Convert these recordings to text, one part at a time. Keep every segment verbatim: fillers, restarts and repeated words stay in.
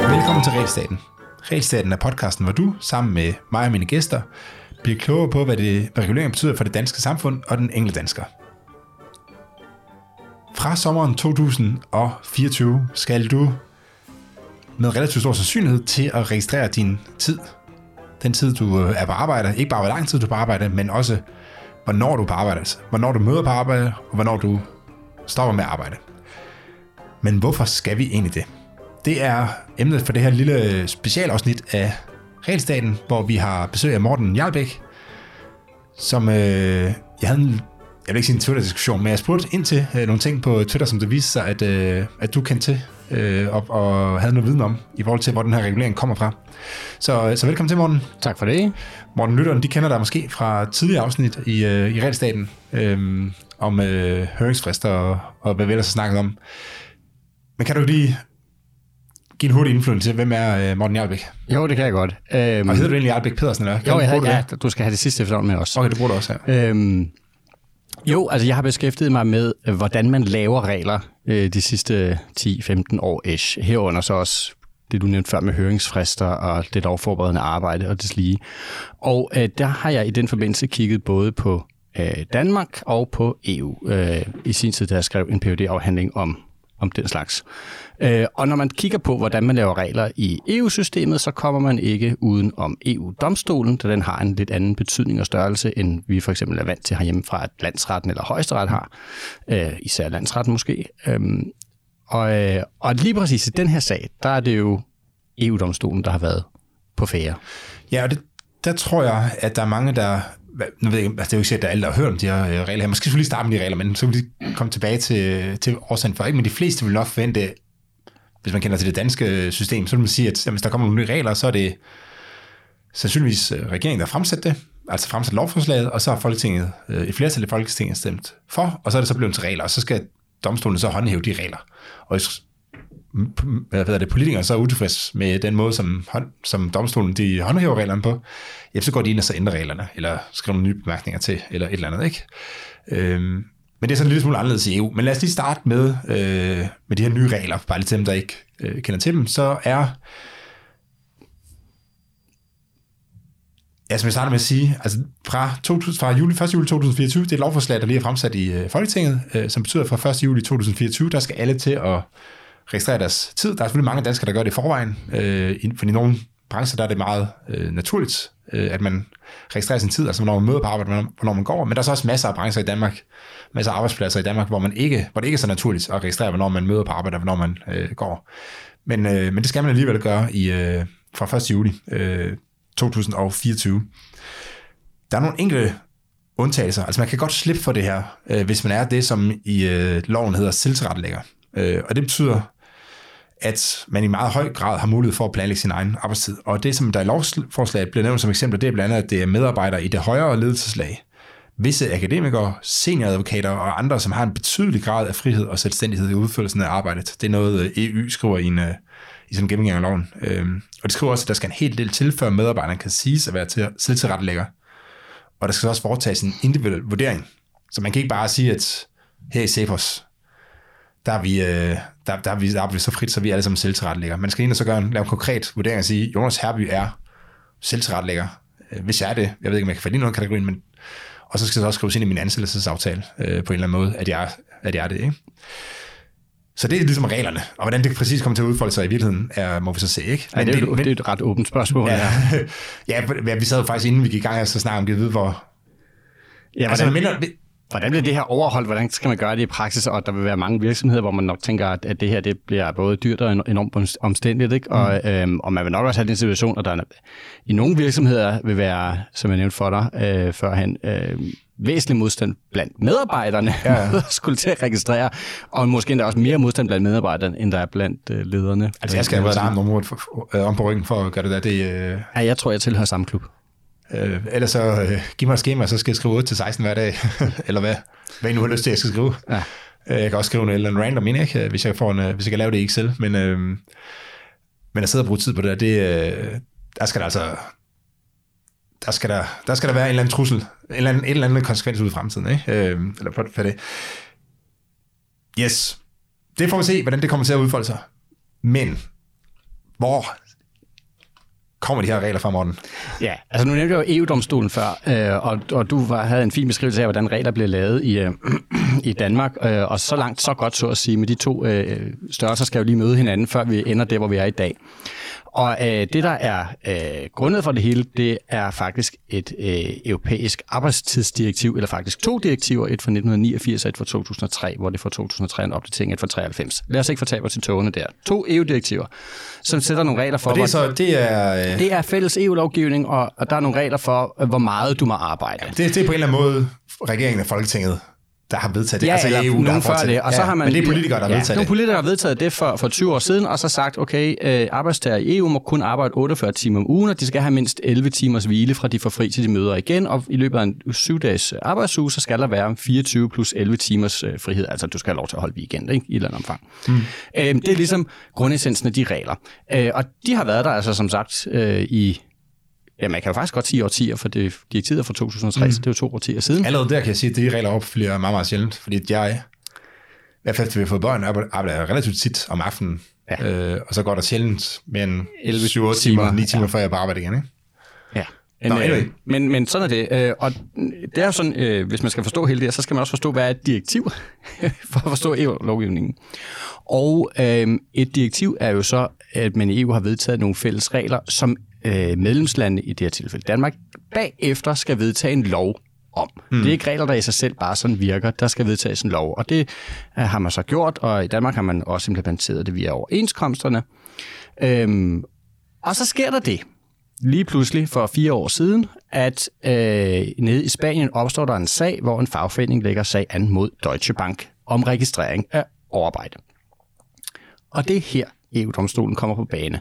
Velkommen til Regelstaten. Regelstaten er podcasten, hvor du sammen med mig og mine gæster bliver klogere på, hvad, det, hvad regulering betyder for det danske samfund og den enkelte dansker. Fra sommeren to tusind og fireogtyve skal du med relativt stor sandsynlighed til at registrere din tid. Den tid, du er på arbejde. Ikke bare hvor lang tid du er på arbejde, men også hvornår du er på arbejde. Hvornår du møder på arbejde, og hvornår du stopper med at arbejde. Men hvorfor skal vi egentlig det? Det er emnet for det her lille specialafsnit af Reelsdaten, hvor vi har besøg af Morten Jarlbæk, som øh, jeg havde en, jeg vil ikke sige en Twitter-diskussion, men jeg spurgte ind til øh, nogle ting på Twitter, som det viste sig, at, øh, at du kendte til øh, og, og havde noget viden om, i forhold til, hvor den her regulering kommer fra. Så, så velkommen til, Morten. Tak for det. Morten, lytterne, de kender dig måske fra tidligere afsnit i, øh, i Reelsdaten øh, om øh, høringsfrister og, og hvad vi ellers har snakket om. Men kan du lige giv en hurtig indflydelse til, hvem er øh, Morten Jarlbæk? Jo, det kan jeg godt. Øhm, og hedder du egentlig Jarlbæk Pedersen, eller? Jo, jeg havde, du, ja, du skal have det sidste efternavn med også. Okay, du bruger det også her. Øhm, jo, altså jeg har beskæftiget mig med, hvordan man laver regler øh, de sidste ti femten år-ish. Herunder så også det, du nævnte før med høringsfrister og det lovforberedende arbejde og deslige. Og øh, der har jeg i den forbindelse kigget både på øh, Danmark og på E U. Øh, I sin tid, da jeg skrev en P H D-afhandling om om den slags. Og når man kigger på, hvordan man laver regler i E U-systemet, så kommer man ikke uden om E U-domstolen, da den har en lidt anden betydning og størrelse, end vi for eksempel er vant til herhjemmefra, at landsretten eller højesteret har. Især landsretten måske. Og lige præcis i den her sag, der er det jo E U-domstolen, der har været på færde. Ja, og det, der tror jeg, at der er mange, der... Nu ved jeg, altså det er jo ikke sikkert, at alle har hørt om de her regler her. Måske skulle lige starte med de regler, men så vil de komme tilbage til, til årsagen for. Ikke? Men de fleste vil nok forvente, hvis man kender til det danske system, så vil man sige, at hvis der kommer nogle nye regler, så er det sandsynligvis regeringen, der fremsætter det, altså fremsætter lovforslaget, og så har Folketinget, et flertal i Folketinget stemt for, og så er det så blevet til regler, og så skal domstolen så håndhæve de regler. Og hvis hvad er det, politikere så er utilfredse med den måde, som, som domstolen de håndhæver reglerne på, ja, så går de ind og så ændrer reglerne, eller skriver nogle nye bemærkninger til, eller et eller andet, ikke? Øhm, men det er sådan en lille smule anderledes i E U. Men lad os lige starte med, øh, med de her nye regler, bare lige til dem, der ikke øh, kender til dem, så er... Ja, som jeg starter med at sige, altså fra, to, fra juli, første juli to tusind og fireogtyve, det er et lovforslag, der lige er fremsat i øh, Folketinget, øh, som betyder, at fra første juli to tusind og fireogtyve, der skal alle til at registrere deres tid. Der er selvfølgelig mange danskere, der gør det i forvejen, øh, for i nogle brancher, der er det meget øh, naturligt, øh, at man registrerer sin tid, altså når man møder på arbejde, hvornår man går, men der er så også masser af brancher i Danmark, masser af arbejdspladser i Danmark, hvor, man ikke, hvor det ikke er så naturligt at registrere, hvornår man møder på arbejde, og hvornår man øh, går. Men, øh, men det skal man alligevel gøre i, øh, fra første juli to tusind og fireogtyve. Der er nogle enkelte undtagelser, altså man kan godt slippe for det her, øh, hvis man er det, som i øh, loven hedder selvtilrettelægger. Øh, og det betyder, at man i meget høj grad har mulighed for at planlægge sin egen arbejdstid. Og det, som der i lovforslaget bliver nævnt som eksempel, det er blandt andet, at det er medarbejdere i det højere ledelseslag, visse akademikere, senioradvokater og andre, som har en betydelig grad af frihed og selvstændighed i udførelsen af arbejdet. Det er noget, E U skriver i, en, i sådan en gennemgang af loven. Øh, og det skriver også, at der skal en hel del til, før medarbejderne kan siges at være til, selvtilrettelægger. Og der skal også foretages en individuel vurdering. Så man kan ikke bare sige, at her i Cepos, Der er, vi, der, der er vi, der er vi så frit, så vi alle sammen selvtilrettelægger. Man skal ind og så gøre en, lave en konkret vurdering og sige, Jonas Herby er selvtilrettelægger. Hvis jeg er det, jeg ved ikke, om jeg kan falde ind i nogen kategorien, men og så skal jeg også skrives ind i min ansættelsesaftale øh, på en eller anden måde, at jeg, at jeg er det. Ikke? Så det er ligesom reglerne, og hvordan det præcis kommer til at udfolde sig i virkeligheden, er, må vi så se. Ikke? Men ja, det, er, det, men, det er et ret åbent spørgsmål. Ja, ja, ja, vi sad faktisk, inden vi gik i gang, og så snakkede om, at vi ved, hvor... Ja, altså, hvordan... man mener, Hvordan bliver det her overholdt? Hvordan skal man gøre det i praksis? Og der vil være mange virksomheder, hvor man nok tænker, at det her det bliver både dyrt og enormt omstændigt. Ikke? Og, øhm, og man vil nok også have den situation, at der i nogle virksomheder vil være, som jeg nævnte for dig øh, førhen, øh, væsentlig modstand blandt medarbejderne, ja. Skulle til at registrere, og måske endda også mere modstand blandt medarbejderne, end der er blandt øh, lederne. Altså jeg skal have været armen om på ryggen for at gøre det der. Det, øh... Ja, jeg tror, jeg tilhører samme klub. Øh, ellers så øh, giv mig et schema, så skal jeg skrive otte til seksten hver dag, eller hvad, hvad I nu har lyst til, at jeg skal skrive. Ja. Øh, jeg kan også skrive en eller anden random ind, ikke? Hvis, jeg får en, øh, hvis jeg kan lave det i Excel, men, øh, men at sidde og bruge tid på det, det øh, der skal der altså der skal der, der skal der være en eller anden trussel, en eller anden, en eller anden konsekvens ud i fremtiden, ikke? Øh, eller for, for det. Yes. Det får vi se, hvordan det kommer til at udfolde sig. Men hvor kommer de her regler fra, Morten? Ja, altså nu nævnte jeg jo E U-domstolen før, øh, og, og du var, havde en fin beskrivelse af, hvordan regler blev lavet i, øh, i Danmark, øh, og så langt, så godt så at sige, med de to øh, størrelser skal jo lige møde hinanden, før vi ender der, hvor vi er i dag. Og øh, det, der er øh, grundet for det hele, det er faktisk et øh, europæisk arbejdstidsdirektiv, eller faktisk to direktiver, et fra nitten niogfirs og et fra to tusind og tre, hvor det fra to tusind og tre er en opdatering, et fra treoghalvfems. Lad os ikke fortabe os til togene der. To E U-direktiver, som sætter nogle regler for... Og det er så, det er... Øh... Det er fælles E U-lovgivning, og, og der er nogle regler for, hvor meget du må arbejde. Ja, det, det er på en eller anden måde regeringen og Folketinget, der har vedtaget det. Ja, altså E U, der har før det. Og så ja, har man, men det er politikere, der har ja, vedtaget det. Nogle politikere har vedtaget det for, for tyve år siden, og så sagt, okay, øh, arbejdstager i E U må kun arbejde otteogfyrre timer om ugen, og de skal have mindst elleve timers hvile fra de får fri til de møder igen, og i løbet af en syv-dages arbejdsuge, så skal der være fireogtyve plus elleve timers øh, frihed, altså du skal have lov til at holde weekend, ikke? I et eller andet omfang. Mm. Øh, det er ligesom grundessensen af de regler. Øh, og de har været der altså som sagt øh, i... Ja, man kan jo faktisk godt sige årtier, for det direktivet er fra to tusind og tre, mm. så det er jo to årtier siden. Allerede der kan jeg sige, at de regler opfylder meget, meget sjældent, fordi jeg, i hvert fald hvis vi har fået børn, arbejder relativt tit om aftenen, ja. øh, og så går der sjældent med en syv otte timer, ni timer, ja. Før jeg er på arbejde igen, ikke? Ja. En, Nå, øh, men, men sådan er det, og det er jo sådan, øh, hvis man skal forstå hele det her, så skal man også forstå, hvad er et direktiv, for at forstå E U-lovgivningen. Og øh, et direktiv er jo så, at man i E U har vedtaget nogle fælles regler, som øh, medlemslandene, i det her tilfælde Danmark, bagefter skal vedtage en lov om. Mm. Det er ikke regler, der i sig selv bare sådan virker, der skal vedtages en lov, og det øh, har man så gjort, og i Danmark har man også implementeret det via overenskomsterne. Øh, og så sker der det. Lige pludselig for fire år siden, at øh, nede i Spanien opstår der en sag, hvor en fagforening lægger sag an mod Deutsche Bank om registrering af overarbejde. Og det er her, E U-domstolen kommer på bane.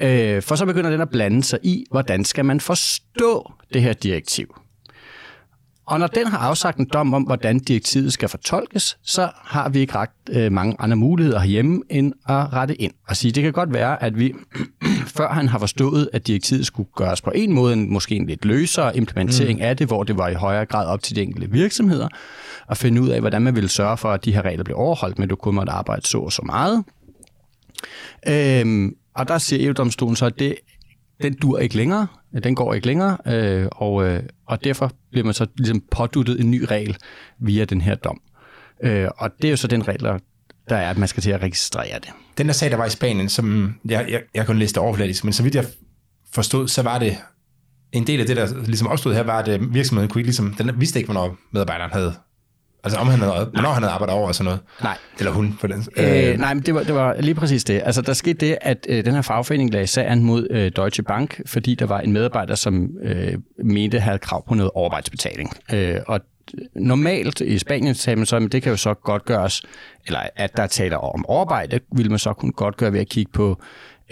Øh, for så begynder den at blande sig i, hvordan skal man forstå det her direktiv. Og når den har afsagt en dom om, hvordan direktivet skal fortolkes, så har vi ikke ret øh, mange andre muligheder herhjemme, end at rette ind og sige, det kan godt være, at vi, før han har forstået, at direktivet skulle gøres på en måde, en, måske en lidt løsere implementering mm. af det, hvor det var i højere grad op til de enkelte virksomheder, at finde ud af, hvordan man ville sørge for, at de her regler blev overholdt, men du kunne måtte arbejde så og så meget. Øhm, og der siger E U-domstolen så, at det, den dur ikke længere, den går ikke længere, øh, og, øh, og derfor bliver man så ligesom påduttet en ny regel via den her dom. Øh, og det er jo så den regel, der er, at man skal til at registrere det. Den der sag, der var i Spanien, som jeg, jeg, jeg kunne læse det overfladisk, men så vidt jeg forstod, så var det en del af det, der ligesom opstod her, var at virksomheden kunne ikke ligesom, den vidste ikke, hvornår medarbejderen havde, altså om han havde, hvornår han havde arbejdet over og sådan noget. Nej. Eller hun for den. Øh, nej, men det var, det var lige præcis det. Altså der skete det, at øh, den her fagforening lagde sagen mod øh, Deutsche Bank, fordi der var en medarbejder, som øh, mente havde krav på noget overarbejdsbetaling. Øh, og normalt i Spanien sagde man så, men det kan jo så godt gøres, eller at der taler om overarbejde, ville man så kunne godt gøre ved at kigge på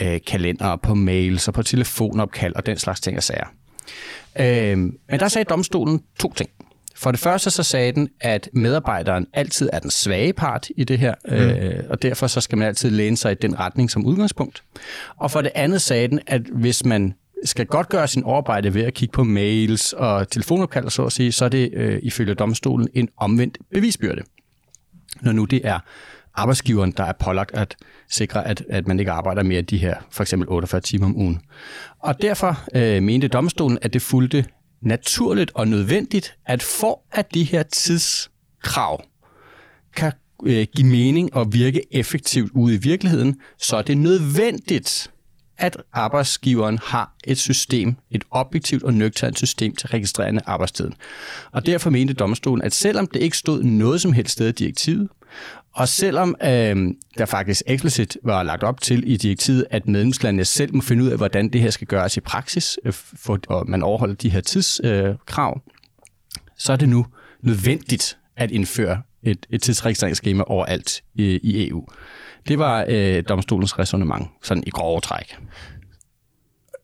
øh, kalendere, på mails og på telefonopkald og den slags ting og sager. Øh, men der sagde domstolen to ting. For det første så sagde den, at medarbejderen altid er den svage part i det her, mm. øh, og derfor så skal man altid læne sig i den retning som udgangspunkt. Og for det andet sagde den, at hvis man skal godt gøre sin arbejde ved at kigge på mails og telefonopkald, så at sige, så er det øh, ifølge domstolen en omvendt bevisbyrde, når nu det er arbejdsgiveren, der er pålagt at sikre, at, at man ikke arbejder mere de her for eksempel otteogfyrre timer om ugen. Og derfor øh, mente domstolen, at det fulgte naturligt og nødvendigt, at for at de her tidskrav kan øh, give mening og virke effektivt ude i virkeligheden, så er det nødvendigt, at arbejdsgiveren har et system, et objektivt og nøgternt system til registrering af arbejdstiden. Og derfor mente domstolen, at selvom det ikke stod noget som helst sted i direktivet, og selvom øh, der faktisk eksplicit var lagt op til i direktivet, at medlemslandene selv må finde ud af, hvordan det her skal gøres i praksis, øh, for, og man overholder de her tidskrav, øh, så er det nu nødvendigt at indføre et, et tidsregistreringsskema overalt øh, i E U. Det var øh, domstolens ræsonnement, sådan i grove træk.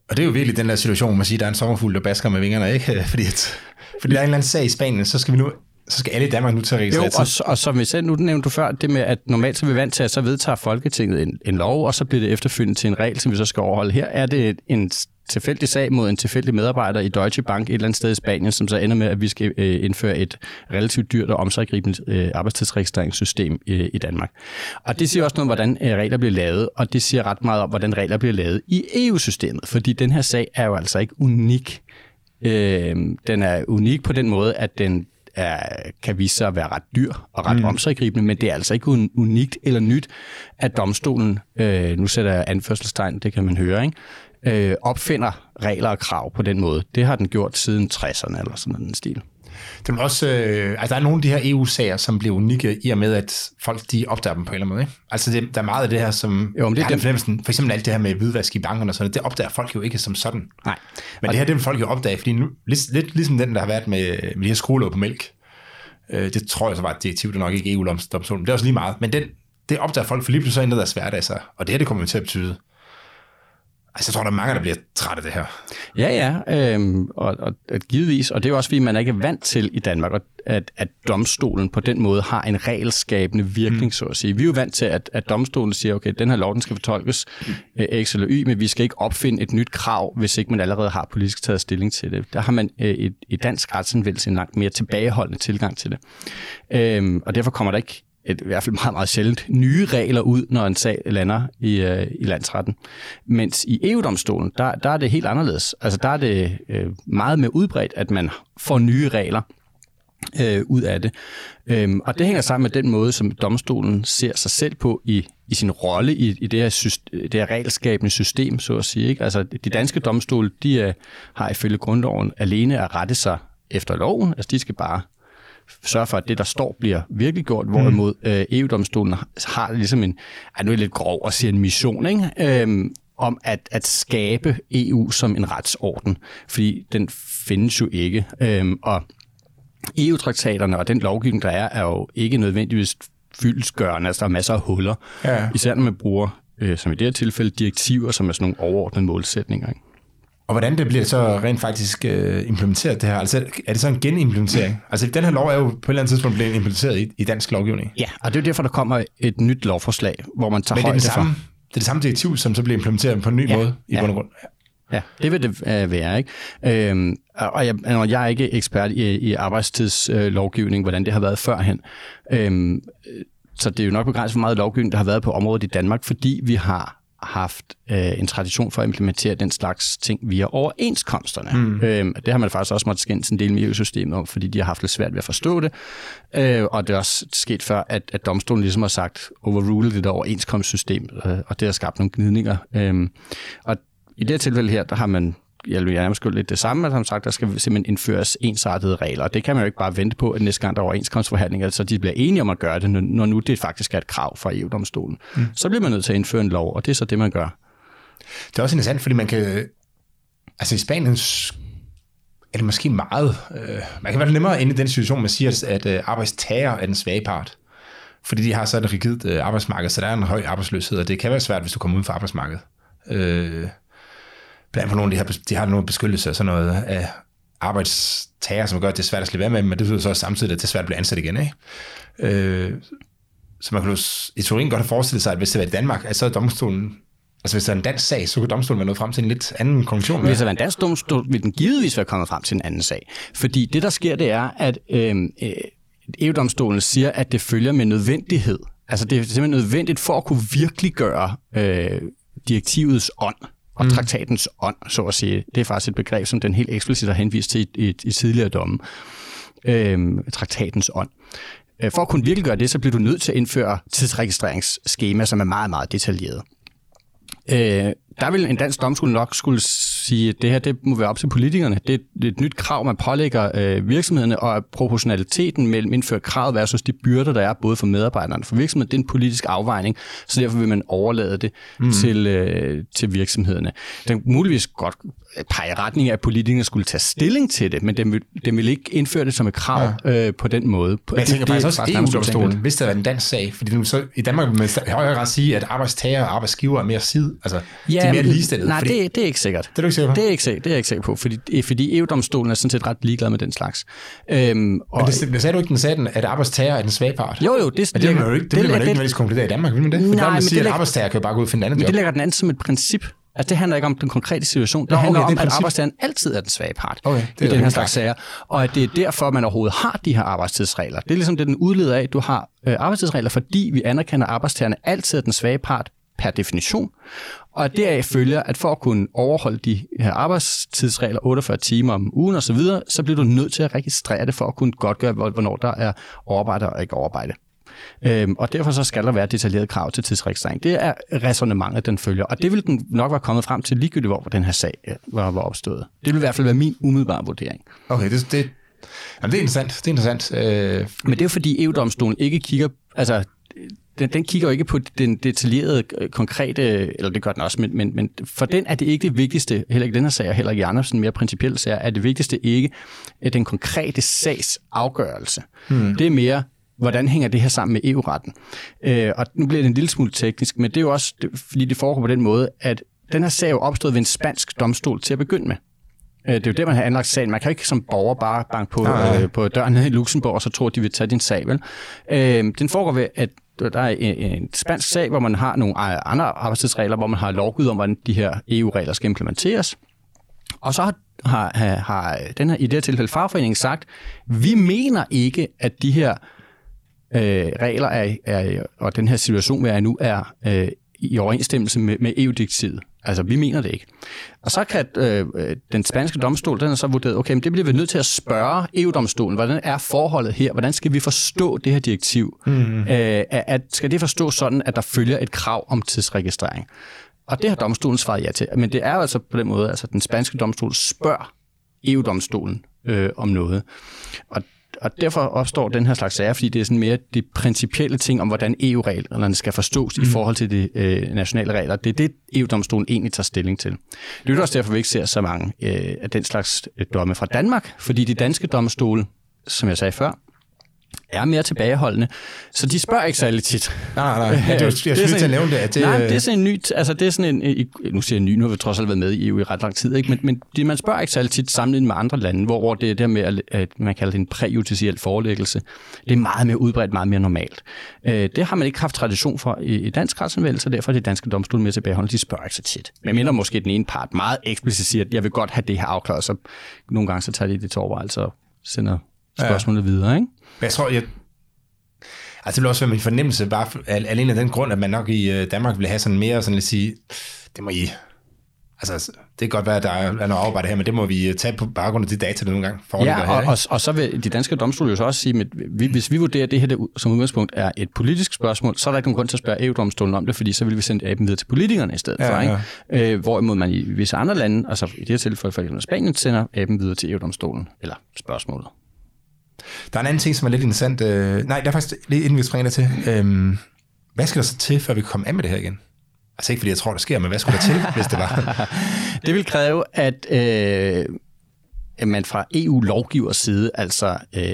Og det er jo virkelig den der situation, man siger, der er en sommerfugl, der basker med vingerne, ikke? Fordi, at, fordi der er en eller anden sag i Spanien, så skal vi nu... Så skal alle i Danmark nu til at registrere. Jo, og, og som vi selv nu nævnte du før, det med, at normalt så er vi vant til, at så vedtager Folketinget en, en lov, og så bliver det efterfølgende til en regel, som vi så skal overholde. Her er det en tilfældig sag mod en tilfældig medarbejder i Deutsche Bank et eller andet sted i Spanien, som så ender med, at vi skal indføre et relativt dyrt og omsiggribende arbejdstidsregistreringssystem i Danmark. Og det siger også noget om, hvordan regler bliver lavet, og det siger ret meget om, hvordan regler bliver lavet i E U-systemet, fordi den her sag er jo altså ikke unik. Den er unik på den måde, at den Er, kan vise sig at være ret dyr og ret mm. omsiggribende, men det er altså ikke un- unikt eller nyt, at domstolen, øh, nu sætter jeg anførselstegn, det kan man høre, ikke? Øh, opfinder regler og krav på den måde. Det har den gjort siden tresserne eller sådan en stil. Den også, øh, altså der er nogle af de her E U-sager, som bliver unikke i og med, at folk de opdager dem på en eller anden måde. Ikke? Altså det, der er meget af det her, som jo, det er dem. Fornemmelsen, for eksempel alt det her med hvidvask i bankerne og sådan noget, det opdager folk jo ikke som sådan. Nej. Men og det her, det vil folk jo opdage, fordi nu, lidt, lidt ligesom den, der har været med, med de her skruelåg på mælk, øh, det tror jeg så var et direktiv, der nok ikke E U-domstolen, det er også lige meget, men den, det opdager folk, for lige pludselig ændrer deres hverdag sig, og det her, det kommer til at betyde. Altså, jeg tror, der er mange, der bliver træt af det her. Ja, ja, øhm, og, og, og givetvis, og det er jo også, fordi man ikke er vant til i Danmark, at, at domstolen på den måde har en regelskabende virkning, mm. så at sige. Vi er jo vant til, at, at domstolen siger, okay, den her lov, den skal fortolkes øh, X eller Y, men vi skal ikke opfinde et nyt krav, hvis ikke man allerede har politisk taget stilling til det. Der har man øh, et, i dansk retsanvendelse en langt mere tilbageholdende tilgang til det. Øhm, og derfor kommer der ikke Et, i hvert fald meget, meget sjældent nye regler ud, når en sag lander i, øh, i landsretten. Mens i E U-domstolen, der, der er det helt anderledes. Altså der er det øh, meget mere udbredt, at man får nye regler øh, ud af det. Øhm, og det hænger sammen med den måde, som domstolen ser sig selv på i, i sin rolle i, i det her, syste, det her regelskabende system, så at sige. Ikke? Altså de danske domstole, de øh, har ifølge grundloven alene at rette sig efter loven. Altså de skal bare sørge for, at det, der står, bliver virkelig gjort, hvorimod øh, E U-domstolen har ligesom en, ej, nu er lidt grov at sige en mission, ikke? Øhm, om at, at skabe E U som en retsorden, fordi den findes jo ikke. Øhm, og E U-traktaterne og den lovgivning, der er, er jo ikke nødvendigvis fyldestgørende, altså der er masser af huller, ja. Især når man bruger, øh, som i det her tilfælde, direktiver, som er sådan nogle overordnede målsætninger, ikke? Og hvordan det bliver så rent faktisk øh, implementeret, det her? Altså, er det så en genimplementering? Mm. Altså, den her lov er jo på et eller andet tidspunkt blevet implementeret i, i dansk lovgivning. Ja, og det er jo derfor, der kommer et nyt lovforslag, hvor man tager højde det for. Men det er det samme direktiv, som så bliver implementeret på en ny ja, måde i ja. Bund og grund. Ja. ja, det vil det være, ikke? Øhm, og jeg, jeg er ikke ekspert i, i arbejdstidslovgivning, hvordan det har været førhen. Øhm, så det er jo nok begrænset, hvor meget lovgivning, der har været på området i Danmark, fordi vi har haft øh, en tradition for at implementere den slags ting via overenskomsterne. Mm. Øhm, det har man faktisk også måttet skændes en del med E U-systemet om, fordi de har haft lidt svært ved at forstå det. Øh, og det er også sket før, at, at domstolen ligesom har sagt, overrule det der overenskomstsystem, øh, og det har skabt nogle gnidninger. Øh, og i det her tilfælde her, der har man jeg vil nærmest lidt det samme, at han sagt, der skal simpelthen indføres ensartede regler. Og det kan man jo ikke bare vente på, at næste gang der er overenskomstforhandlinger, så de bliver enige om at gøre det, når nu det faktisk er et krav fra E U-domstolen. Mm. Så bliver man nødt til at indføre en lov, og det er så det, man gør. Det er også interessant, fordi man kan... Altså i Spanien er det måske meget... Øh, man kan være nemmere inde i den situation, man siger, at øh, arbejdstager er den svage part. Fordi de har så et rigidt øh, arbejdsmarked, så der er en høj arbejdsløshed, og det kan være svært, hvis du kommer uden for arbejdsmarkedet. Øh, Blandt på nogle af de her, de har nogle beskyttelser og sådan noget af arbejdstager, som gør, at det er svært at slippe af med, men det betyder så også samtidig, at det er svært at blive ansat igen, ikke? Øh, så man kan jo i teorien godt have forestillet sig, at hvis det var i Danmark, at så er domstolen, altså hvis der er en dansk sag, så kunne domstolen være nået frem til en lidt anden konklusion. Hvis der var en dansk domstol, ville den givetvis være kommet frem til en anden sag. Fordi det, der sker, det er, at øh, E U-domstolen siger, at det følger med nødvendighed. Altså det er simpelthen nødvendigt for at kunne virkeliggøre øh, direktivets ånd. Og traktatens ånd, så at sige. Det er faktisk et begreb, som den helt eksplicit har henvist til i, i, i tidligere domme. Øhm, traktatens ånd. Øh, for at kunne virkelig gøre det, så bliver du nødt til at indføre tidsregistreringsskema, som er meget, meget detaljeret. Øh, der vil en dansk domstol nok skulle sige, at det her det må være op til politikerne. Det er et nyt krav, man pålægger øh, virksomhederne, og proportionaliteten mellem indført kravet versus de byrder, der er både for medarbejderne og for virksomheden, det er en politisk afvejning, så derfor vil man overlade det mm. til, øh, til virksomhederne. Den muligvis godt pege retning af, at politikerne skulle tage stilling til det, men den vil, den vil ikke indføre det som et krav ja. øh, på den måde. Men jeg tænker det, faktisk det, også E U-domstolen, hvis det var en dansk sag, fordi nu så, i Danmark vil man i højere grad sige, at arbejdstager og arbejdsgiver er mere side, altså ja, de er mere ligestillede. Nej, fordi... det, det er ikke sikkert. Det er du ikke sikker på? Det er, ikke, det er jeg ikke sikker på, fordi, fordi E U-domstolen er sådan set ret ligeglad med den slags. Øhm, men det, det sagde du ikke, den sagde den, at arbejdstager er den svage part? Jo, jo. Det, det, det, man jo ikke, det, det vil man jo ikke nødvendigvis konkludere i Danmark, vil man det? Nej, fordi man siger, at arbejdstager kan jo bare gå ud og finde andet job. Det lægger den anden som et princip. Altså, det handler ikke om den konkrete situation. Det Nå, handler okay, om, det at arbejdsgiveren altid er den svage part okay, i den her slags sager. Og at det er derfor, man overhovedet har de her arbejdstidsregler. Det er ligesom det, den udleder af. Du har øh, arbejdstidsregler, fordi vi anerkender, at arbejdstagerne altid er den svage part per definition. Og deraf følger, at for at kunne overholde de her arbejdstidsregler, otteogfyrre timer om ugen osv., så, så bliver du nødt til at registrere det for at kunne godtgøre, hvornår der er overarbejde og ikke overarbejde. Øhm, og derfor så skal der være detaljeret krav til tidsregistrering. Det er ræsonnementet, den følger. Og det vil den nok være kommet frem til ligegyldigt, hvor den her sag var, var opstået. Det vil i hvert fald være min umiddelbare vurdering. Okay, det, det, jamen, det er interessant. Det er interessant. Øh... Men det er fordi E U-domstolen ikke kigger... Altså, den, den kigger jo ikke på den detaljerede, konkrete... Eller det gør den også, men, men, men for den er det ikke det vigtigste, heller ikke den her sag, og heller ikke i andre sådan mere principielle sager, er det vigtigste ikke den konkrete sags afgørelse. Hmm. Det er mere... Hvordan hænger det her sammen med E U-retten? Øh, og nu bliver det en lille smule teknisk, men det er jo også, fordi det foregår på den måde, at den her sag jo opstod ved en spansk domstol til at begynde med. Øh, det er jo det, man har anlagt sagen. Man kan jo ikke som borger bare banke på, øh, på døren i Luxembourg, og så tror de vil tage din sag, vel? Øh, den foregår ved, at der er en, en spansk sag, hvor man har nogle andre arbejdstidsregler, hvor man har lovgivet om, hvordan de her E U-regler skal implementeres. Og så har har, har, har den her, i det her tilfælde fagforeningen sagt, vi mener ikke, at de her Øh, regler er, er, og den her situation, vi er nu, er øh, i overensstemmelse med, med E U-direktivet. Altså, vi mener det ikke. Og så kan øh, den spanske domstol, den er så vurderet, okay, men det bliver vi nødt til at spørge E U-domstolen, hvordan er forholdet her? Hvordan skal vi forstå det her direktiv? Mm. Øh, at, skal det forstås sådan, at der følger et krav om tidsregistrering? Og det har domstolen svaret ja til. Men det er altså på den måde, altså den spanske domstol spørger E U-domstolen øh, om noget. Og Og derfor opstår den her slags sager, fordi det er sådan mere de principielle ting om, hvordan E U-reglerne skal forstås mm. i forhold til de øh, nationale regler. Det er det, E U-domstolen egentlig tager stilling til. Det er også derfor, vi ikke ser så mange øh, af den slags domme fra Danmark, fordi de danske domstole, som jeg sagde før, er mere tilbageholdende, så de spørger ikke særlig tit. Nej, nej, nej. Jeg synes, at jeg nævnte det. At det nej, det er sådan en ny... Altså, det er sådan en... Nu siger jeg ny, nu har vi trods alt været med i E U i ret lang tid, ikke? Men, men det, man spørger ikke særlig tit sammenlignet med andre lande, hvor, hvor det er der med, at man kalder det en præjudiciel forelæggelse. Det er meget mere udbredt, meget mere normalt. Det har man ikke haft tradition for i dansk retsanvendelse, og derfor er det danske domstol mere tilbageholdende. De spørger ikke så tit. Men mindre måske den ene part meget eksplicit siger, at jeg vil godt have det her afklaret, så nogle gange så tager de det til overvejelse og sender spørgsmålet ja. videre, ikke? Jeg tror, jeg... Altså, det ville også være min fornemmelse, bare alene af den grund, at man nok i Danmark ville have sådan mere, sådan at sige, det må I... Altså, det kan godt være, at der er noget arbejde her, men det må vi tage på baggrund af de data, der nogle gange foreligger ja, og, her. Ja, og, og så vil de danske domstole jo så også sige, at vi, hvis vi vurderer, at det her det, som udgangspunkt er et politisk spørgsmål, så er der ikke nogen grund til at spørge E U-domstolen om det, fordi så vil vi sende aben videre til politikerne i stedet ja, for. Ikke? Ja. Øh, hvorimod man i visse andre lande, altså i det her tilfælde for eksempel Spanien, sender aben videre til E U-domstolen, eller spørgsmålet. Der er en anden ting, som er lidt interessant. Øh, nej, der er faktisk lidt inden vi springer til. Øhm, hvad skal der så til, før vi kan komme af med det her igen? Altså ikke fordi jeg tror, det sker, men hvad skulle der til, hvis det var? Det vil kræve, at øh, man fra E U-lovgivers side, altså øh,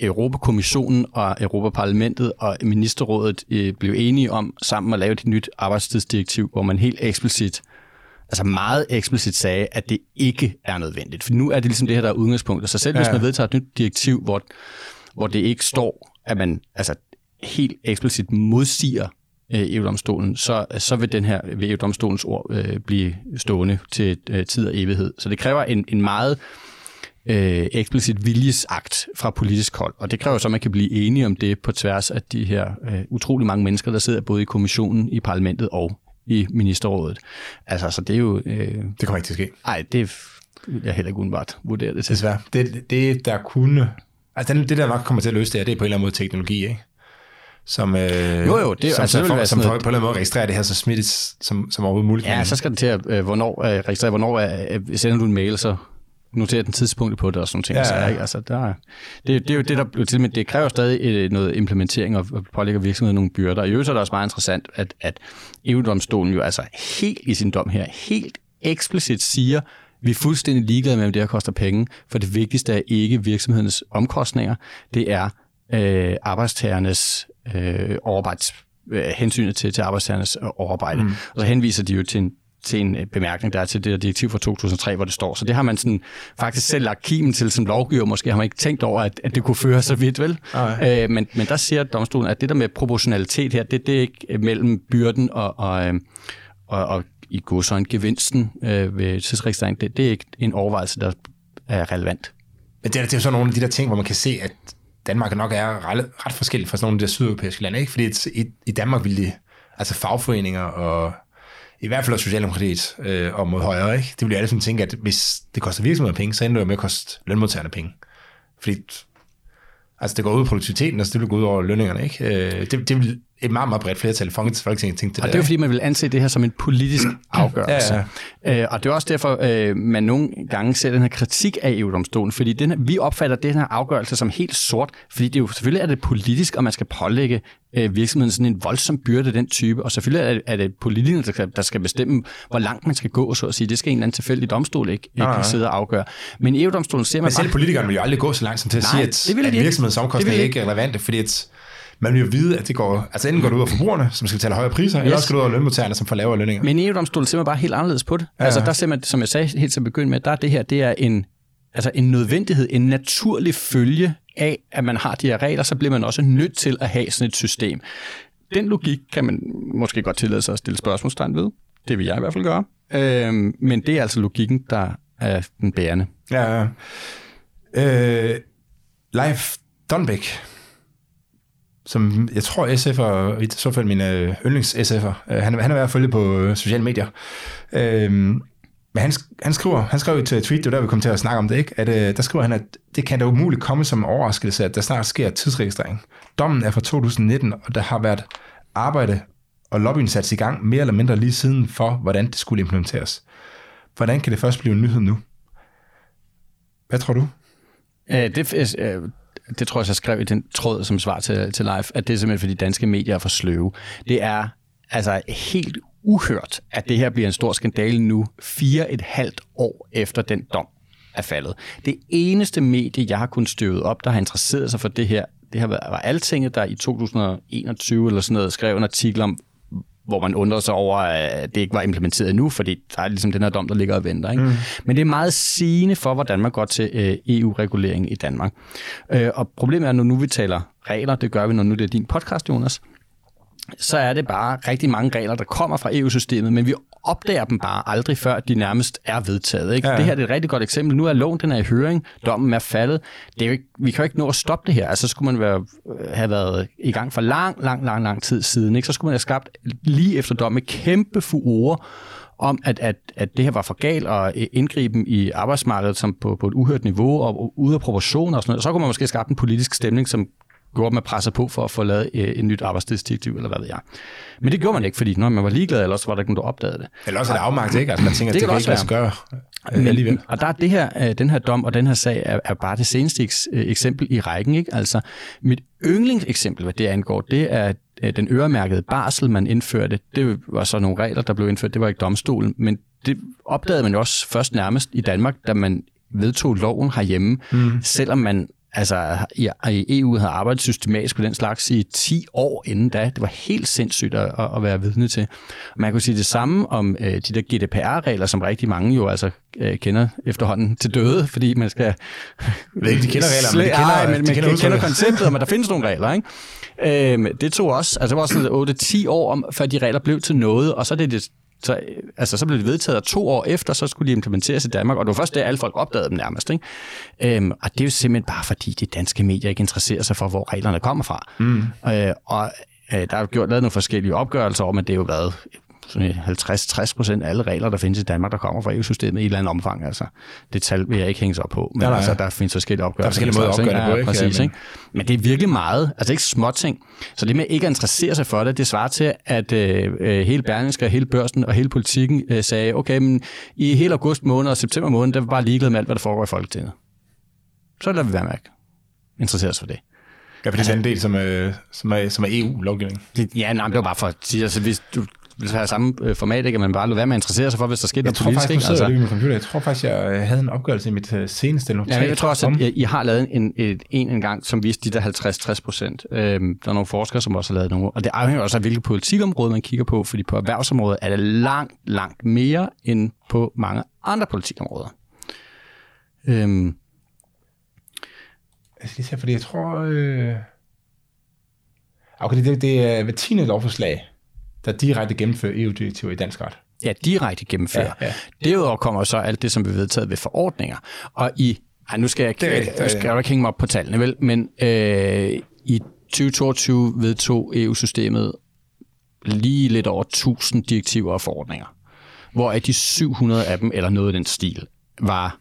Europakommissionen og Europaparlamentet og Ministerrådet øh, blev enige om sammen at lave et nyt arbejdstidsdirektiv, hvor man helt eksplicit altså meget eksplicit sagde, at det ikke er nødvendigt. For nu er det ligesom det her, der er udgangspunktet. Så selv hvis man vedtager et nyt direktiv, hvor, hvor det ikke står, at man altså, helt eksplicit modsiger øh, E U-domstolen, så, så vil den her ved E U-domstolens ord øh, blive stående til øh, tid og evighed. Så det kræver en, en meget øh, eksplicit viljesakt fra politisk hold. Og det kræver så, at man kan blive enige om det på tværs af de her øh, utrolig mange mennesker, der sidder både i kommissionen, i parlamentet og i ministerrådet. Altså, så det er jo... Øh... Det kommer ikke til at ske. Nej, det vil jeg heller ikke udenbart vurdere det til. Desværre. Det, det, der kunne... Altså, det, der nok kommer til at løse det her, det er på en eller anden måde teknologi, ikke? Som, øh, jo, jo, det, som, altså, som, det som, som på en eller anden måde registrerer det her så smidigt som, som overhovedet muligt. Ja, så skal det til at øh, hvornår, øh, registrere, hvornår øh, sender du en mail, så noterer den tidspunkt på det og sådan ting. Ja, ja. Så, ikke? Altså, der, det, det er jo det, der blev til, men det kræver stadig noget implementering og pålægger virksomheden nogle byrder. Og i øvrigt er det også meget interessant, at, at E U-domstolen jo altså helt i sin dom her, helt eksplicit siger, vi er fuldstændig ligeglade med, om det her koster penge, for det vigtigste er ikke virksomhedens omkostninger, det er øh, arbejdstagernes øh, overarbejds, øh, hensynet til, til arbejdstagernes overarbejde. Mm. Og så henviser de jo til en til en bemærkning, der er til det der direktiv fra to tusind og tre, hvor det står. Så det har man sådan faktisk selv lagt kimen til som lovgiver. Måske har man ikke tænkt over, at, at det kunne føre så vidt, vel? Øh, men, men der siger domstolen, at det der med proportionalitet her, det, det er ikke mellem byrden og, og, og, og i går så en gevinsten øh, ved tidsregistrering, det, det er ikke en overvejelse, der er relevant. Men det er jo sådan nogle af de der ting, hvor man kan se, at Danmark nok er ret, ret forskelligt fra sådan nogle af de der sydeuropæiske lande, ikke? Fordi i, i Danmark ville de, altså fagforeninger og i hvert fald også Socialdemokratiet øh, og mod højre, ikke? Det ville jo alle sådan tænke, at hvis det koster virksomheder penge, så ender det jo med at koste lønmodtagerne penge. Fordi altså, det går ud af produktiviteten, og så det vil gå ud over lønningerne, ikke? Øh, det, det vil et meget, meget bredt flertal fanget folk tænkte det. Og det er jo fordi, man vil anse det her som en politisk afgørelse. Ja, ja. Øh, og det er også derfor, øh, man nogle gange ser den her kritik af E U-domstolen, fordi den her, vi opfatter den her afgørelse som helt sort, fordi det jo selvfølgelig er det politisk, og man skal pålægge øh, virksomheden sådan en voldsom byrde den type, og selvfølgelig er det, er det politikerne, der skal, der skal bestemme, hvor langt man skal gå, så at sige. Det skal en eller anden tilfældig domstol ikke, ikke ah, sidde og afgøre. Men i E U-domstolen ser man men selv bare... politikerne vil jo aldrig gå så langt som til at nej, sige, at, at virksomhedsomkostninger ikke er relevante, fordi et, man vil jo vide, at det går, altså enten går det ud af forbrugerne, som skal betale højere priser, yes. eller også går det ud af lønmodtagerne, som får lavere lønninger. Men E U-domstolen ser man bare helt anderledes på det. Ja, altså der ser man, som jeg sagde helt til at begynde med, der er det her, det er en, altså en nødvendighed, en naturlig følge af, at man har de her regler, så bliver man også nødt til at have sådan et system. Den logik kan man måske godt tillade sig at stille spørgsmålstegn ved. Det vil jeg i hvert fald gøre. Øhm, men det er altså logikken, der er den bærende. Ja, ja. Øh, Leif Donbæk, som jeg tror S F'er, og i så fald mine yndlings-S F'er, øh, han, han er ved at følge på øh, sociale medier. Øhm, men han, han skriver, han skrev et tweet, det var der, vi kom til at snakke om det, ikke? At, øh, der skriver han, at det kan da umuligt komme som en overraskelse, at der snart sker tidsregistrering. Dommen er fra to tusind nitten, og der har været arbejde og lobbyen sat i gang, mere eller mindre lige siden for, hvordan det skulle implementeres. Hvordan kan det først blive en nyhed nu? Hvad tror du? Æh, det er... Øh... Det tror jeg, jeg skrev i den tråd som svar til, til Leif, at det er simpelthen, fordi danske medier er for sløve. Det er altså helt uhørt, at det her bliver en stor skandale nu, fire et halvt år efter den dom er faldet. Det eneste medie, jeg har kunnet støve op, der har interesseret sig for det her, det har været Altinget, der i to tusind enogtyve eller sådan noget skrev en artikel om, hvor man undrer sig over, at det ikke var implementeret endnu, fordi der er ligesom den her dom, der ligger og venter. Ikke? Mm. Men det er meget sigende for, hvordan man går til E U-regulering i Danmark. Og problemet er, når nu vi taler regler, det gør vi, når nu det er din podcast, Jonas, så er det bare rigtig mange regler, der kommer fra E U-systemet, men vi opdager dem bare aldrig, før de nærmest er vedtaget. Ikke? Ja. Det her er et rigtig godt eksempel. Nu er loven, den er i høring, dommen er faldet. Det er jo ikke, vi kan jo ikke nå at stoppe det her. Altså, så skulle man være, have været i gang for lang, lang, lang, lang tid siden. Ikke? Så skulle man have skabt lige efter dommen kæmpe furore om, at, at, at det her var for galt og indgriben i arbejdsmarkedet som på, på et uhørt niveau og ude af proportioner og sådan noget. Så kunne man måske skabe en politisk stemning, som gjorde man presser på for at få lavet et nyt arbejdstidsdirektiv, eller hvad ved jeg. Men det gjorde man ikke, fordi når man var ligeglad, eller også var der ikke nogen, der opdagede det. Eller også er det afmagt, ikke? Altså man tænker, det, det kan ikke lade sig gøre alligevel. Og der er det her, den her dom og den her sag er, er bare det seneste eksempel i rækken, ikke? Altså mit yndlingseksempel, hvad det angår, det er den øremærkede barsel, man indførte. Det var så nogle regler, der blev indført. Det var ikke domstolen, men det opdagede man jo også først nærmest i Danmark, da man vedtog loven herhjemme, mm. selvom man altså, i E U havde arbejdet systematisk på den slags i ti år inden da. Det var helt sindssygt at, at være vidne til. Man kunne sige det samme om øh, de der G D P R-regler, som rigtig mange jo altså øh, kender efterhånden til døde, fordi man skal... Det ikke, de kender regler, men de kender, Ej, men, de kender, man, man kender konceptet, men der findes nogle regler, ikke? Øhm, det tog også, altså det var også otte til ti år, om, før de regler blev til noget, og så er det det... Så, altså, så blev det vedtaget, og to år efter, så skulle de implementeres i Danmark, og det var først der, alle folk opdagede dem nærmest. Ikke? Øhm, og det er jo simpelthen bare, fordi de danske medier ikke interesserer sig for, hvor reglerne kommer fra. Mm. Øh, og øh, der er jo gjort, lavet nogle forskellige opgørelser om, at det er jo været halvtreds til tres procent af alle regler, der findes i Danmark, der kommer fra E U-systemet i et eller andet omfang. Altså, det tal vil jeg ikke hænge sig op på, men ja, altså, der findes forskellige opgørelser. Der er forskellige måder at opgøre det på, ikke? Ja, præcis, ikke? Men det er virkelig meget, altså ikke småting. Så det med ikke at interessere sig for det, det svarer til, at øh, hele Berlingske, hele Børsen og hele Politikken øh, sagde, okay, men i hele august måned og september måned, der var bare ligeglade med alt, hvad der foregår i Folketinget. Så lader vi være med at interessere os for det. Ja, for det er den del, som, øh, som er, som er E U-lovgivning. Ja, nej, det var bare for at sige, altså hvis du hvis det er samme format, ikke? Man bare lader være med at interessere sig for, hvis der sker noget politisk. Jeg tror faktisk, altså. computer. Jeg tror faktisk, jeg havde en opgørelse i mit seneste notat. Ja, jeg tror også, at I har lavet en en, en gang, som viste de der halvtreds til tres procent. Øhm, der er nogle forskere, som også har lavet nogle. Og det afhænger også af, hvilket politikområde man kigger på, fordi på erhvervsområdet er det langt, langt mere end på mange andre politikområder. Øhm. Jeg skal lige se, fordi jeg tror... Øh... Okay, det, det er hver tiende lovforslag, der direkte gennemfører E U-direktiver i dansk ret. Ja, direkte gennemfører. Ja, ja. Derudover kommer så alt det, som vi vedtaget ved forordninger. Og i... Ej, nu skal jeg, det, det, det, nu skal jeg ikke hænge mig op på tallene, vel? Men øh, i tyve toogtyve vedtog E U-systemet lige lidt over tusind direktiver og forordninger, hvor af de syv hundrede af dem, eller noget i den stil, var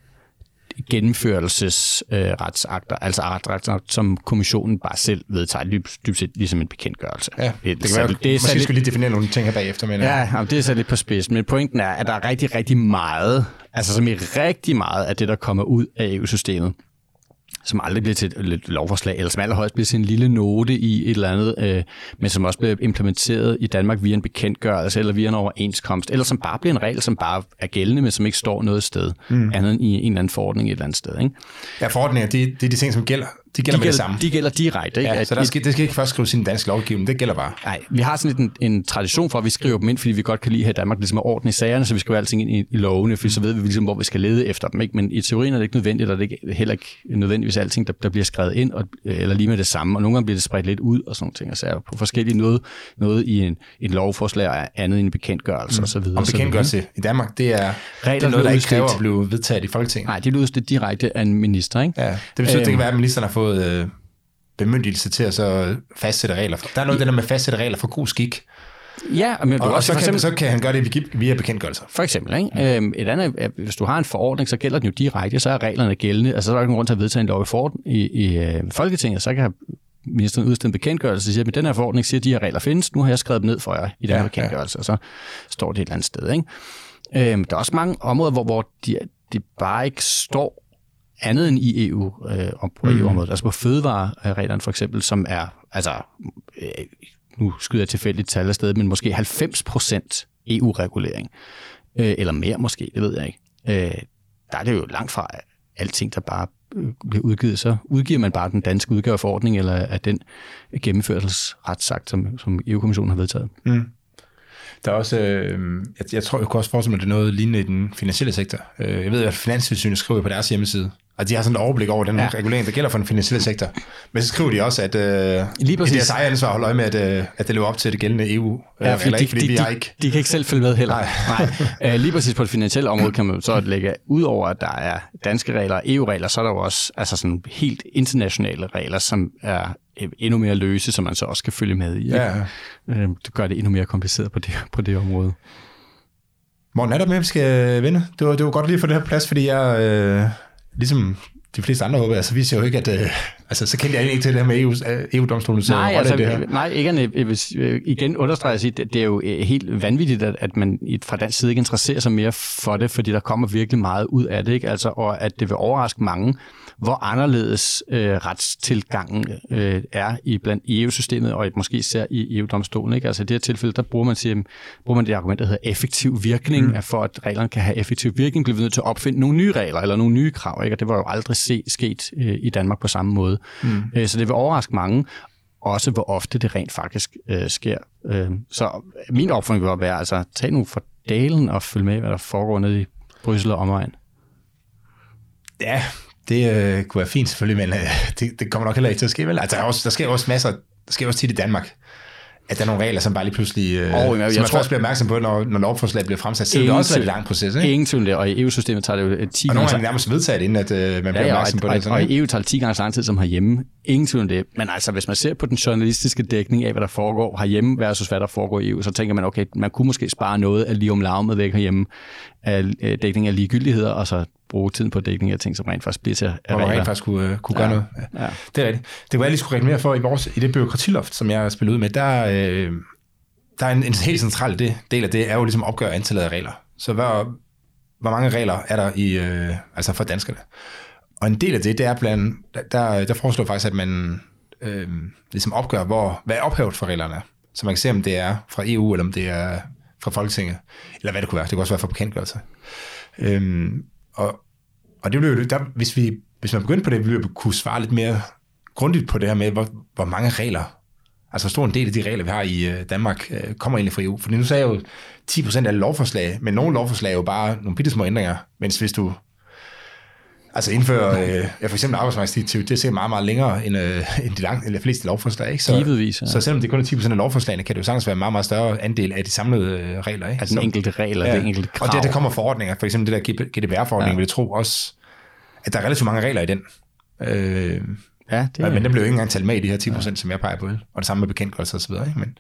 gennemførelsesretsakter, øh, altså retsakter, som kommissionen bare selv vedtager, dybt set ligesom en bekendtgørelse. Ja, det kan være, det er måske lidt, skal vi lige definere nogle ting her bagefter. Men ja, ja, det er så lidt på spidsen, men pointen er, at der er rigtig, rigtig meget, altså som i rigtig meget af det, der kommer ud af E U-systemet, som aldrig bliver til et lovforslag, eller som allerhøjst bliver til en lille note i et eller andet, øh, men som også bliver implementeret i Danmark via en bekendtgørelse, eller via en overenskomst, eller som bare bliver en regel, som bare er gældende, men som ikke står noget sted, mm. andet end i en eller anden forordning et eller andet sted. Ikke? Ja, forordninger, det, det er de ting, som gælder. De gælder, de gælder det samme. De gælder direkte. Ikke? Ja, så der skal, det skal ikke først skrives i den danske lovgivning, det gælder bare. Nej, vi har sådan en, en tradition for, at vi skriver dem ind, fordi vi godt kan lide her i Danmark, ligesom er orden i sagerne, så vi skriver alting ind i, i lovene, fordi så ved vi ligesom, hvor vi skal lede efter dem. Ikke? Men i teorien er det ikke nødvendigt, og det er heller ikke nødvendigvis alting, der, der bliver skrevet ind, og, eller lige med det samme, og nogle gange bliver det spredt lidt ud, og sådan ting, og så er på forskellige noget, noget i en, et lovforslag, og andet i en bekendtgørelse, mm. og så videre. Og bekendtgørelse i Danmark, det er, regler, det er noget, der ikke kræver at blive vedtaget i Folketinget. Nej, det bliver udstedt direkte af en minister. Ikke? Ja, det betyder, det kan være, at ministeren har fået bemyndigelse til at så fastsætte regler. Der er noget det der med fastsætte regler for god skik. Ja, men og også så, kan, eksempel, så kan han gøre det via bekendtgørelser. For eksempel. Ikke? Mm. Et andet er, hvis du har en forordning, så gælder den jo direkte, så er reglerne gældende. Altså, så er der ikke grund til at vedtage en lov i, forordning, i, i Folketinget, så kan ministeren udstede en bekendtgørelse og siger, at den her forordning siger, at de her regler findes. Nu har jeg skrevet dem ned for jer i den her ja, bekendtgørelse, ja. Og så står det et eller andet sted. Ikke? Der er også mange områder, hvor, hvor de, de bare ikke står andet end i E U, øh, om, mm. E U-området, altså på fødevarereglerne for eksempel, som er, altså, øh, nu skyder jeg tilfældigt tal afsted, men måske halvfems procent E U-regulering, øh, eller mere måske, det ved jeg ikke. Øh, der er det jo langt fra alting, der bare bliver udgivet, så udgiver man bare den danske udgaveforordning, eller af den gennemførelsesretsakt, som, som E U-kommissionen har vedtaget. Mm. Der er også, øh, jeg, jeg tror, jeg kunne også forestille mig, det er noget lignende i den finansielle sektor. Jeg ved, at Finanstilsynet skriver på deres hjemmeside, og de har sådan et overblik over den ja. regulering, der gælder for den finansielle sektor. Men så skriver de også, at øh, lige præcis. Det er sig ansvar at holde øje med, at, øh, at det løber op til det gældende E U. Ja, øh, fordi de, fordi de, vi de, ikke... de kan ikke selv følge med heller. Nej. Nej. Æ, lige præcis på det finansielle område kan man så lægge ud over, at der er danske regler og E U-regler, så er der jo også altså sådan helt internationale regler, som er endnu mere løse, som man så også kan følge med i. Ja. Øh, det gør det endnu mere kompliceret på det, på det område. Morten, er der med, vi skal vinde? Det var, det var godt lige for det her plads, fordi jeg... Øh... Ligesom de fleste andre håber, altså vi ser jo ikke, at... Øh, altså, så kendte jeg ikke til det her med E U-domstolen. Nej, altså, det her. nej ikke, hvis, igen understreger jeg sig, det er jo helt vanvittigt, at, at man fra dansk side ikke interesserer sig mere for det, fordi der kommer virkelig meget ud af det, ikke? Altså, og at det vil overraske mange, hvor anderledes øh, retstilgangen øh, er i blandt E U-systemet, og måske især i E U-domstolen. Ikke? Altså i det her tilfælde, der bruger man, til, bruger man det argument, der hedder effektiv virkning, mm. for at reglerne kan have effektiv virkning, bliver vi nødt til at opfinde nogle nye regler, eller nogle nye krav, ikke? Og det var jo aldrig se, sket øh, i Danmark på samme måde. Mm. Så det vil overraske mange, også hvor ofte det rent faktisk øh, sker. Øh, så min opfordring vil være, altså tag nu for dalen og følg med, hvad der foregår nede i Bryssel og omegn. Ja, det øh, kunne være fint selvfølgelig, men øh, det, det kommer nok heller ikke til at ske, vel? Altså, der, også, der sker også masser, der sker også tit i Danmark, at der er nogle regler, som bare lige pludselig... Øh, oh, jeg, som man først bliver opmærksom på, når, når lovforslaget bliver fremsat. Så det er også en lang proces, ikke? Ingen tvivl, og i E U-systemet tager det jo ti gange... Og nogle gange nærmest vedtaget, inden at, øh, man ja, bliver opmærksom på og, det. Sådan, og i E U tager det ti gange så lang tid som herhjemme. Ingen tvivl om det. Men altså, hvis man ser på den journalistiske dækning af, hvad der foregår herhjemme versus hvad der foregår i E U, så tænker man, okay, man kunne måske spare noget af liumlarmet væk herhjemme, af dækning af ligegyldigheder, og så bruge tiden på dækning af ting, som rent faktisk bliver til at man rent faktisk kunne, uh, kunne gøre ja. noget. Ja. Ja. Det er rigtigt. Det var jeg lige skulle reklamere for i vores, i det bureaukratiloft, som jeg spillede ud med, der, øh, der er en, en helt central del af det, er jo ligesom at opgøre antallet af regler. Så hvor, hvor mange regler er der i, øh, altså for danskerne? Og en del af det, det er blandt, der, der foreslår faktisk, at man øh, ligesom opgør, hvor, hvad ophævet for reglerne er. Så man kan se, om det er fra E U, eller om det er fra Folketinget, eller hvad det kunne være. Det kunne også være fra bekendtgørelse. Øhm, og og det blev, der, hvis, vi, hvis man begyndte på det, ville vi kunne svare lidt mere grundigt på det her med, hvor, hvor mange regler, altså hvor stor en del af de regler, vi har i Danmark, kommer egentlig fra E U. Fordi nu sagde jeg jo ti procent af alle lovforslag, men nogle lovforslag er jo bare nogle bittesmå ændringer, mens hvis du... Altså indføre øh, ja, for eksempel arbejdsmarkedsdirektivet, det ser meget, meget længere end, øh, end de, lang, de fleste lovforslag. Ikke? Så, Givetvis, ja. Så selvom det kun er ti procent af lovforslagene, kan det jo sagtens være en meget, meget større andel af de samlede øh, regler. Ikke? Altså den enkelte regler, ja. Den enkelte krav. Og det, der kommer forordninger, for eksempel det der G D P R-forordning, ja. Vil jeg tro også, at der er relativt mange regler i den. Øh, ja, det, men den blev jo ikke engang talt med i de her ti procent, ja. Som jeg peger på. Og det samme med bekendtgørelser og så videre. Ikke? Men,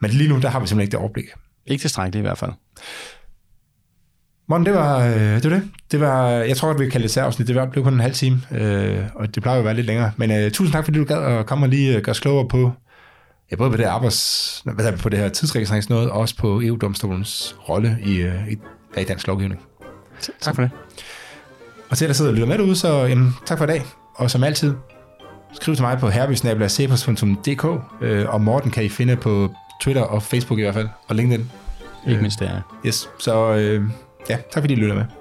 men lige nu, der har vi simpelthen ikke det overblik. Ikke tilstrækkeligt i hvert fald. Morten, det var øh, det. Det var, jeg tror, at vi kaldte det særafsnit. Det blev kun en halv time, øh, og det plejer jo at være lidt længere. Men øh, tusind tak, fordi du gad at komme og lige gøre os klogere på, ja, både på det, arbejds, hvad der, på det her tidsregistreringsnåde, og også på E U-domstolens rolle i, øh, i, i dansk lovgivning. Tak for det. Og til jer, der sidder og lytter med derude, så jamen, tak for i dag. Og som altid, skriv til mig på herby snabel-a cepos punktum d k, øh, og Morten kan I finde på Twitter og Facebook i hvert fald, og LinkedIn. Ikke mindst der. Yes, så... Øh, Ja, tak fordi I lytter med.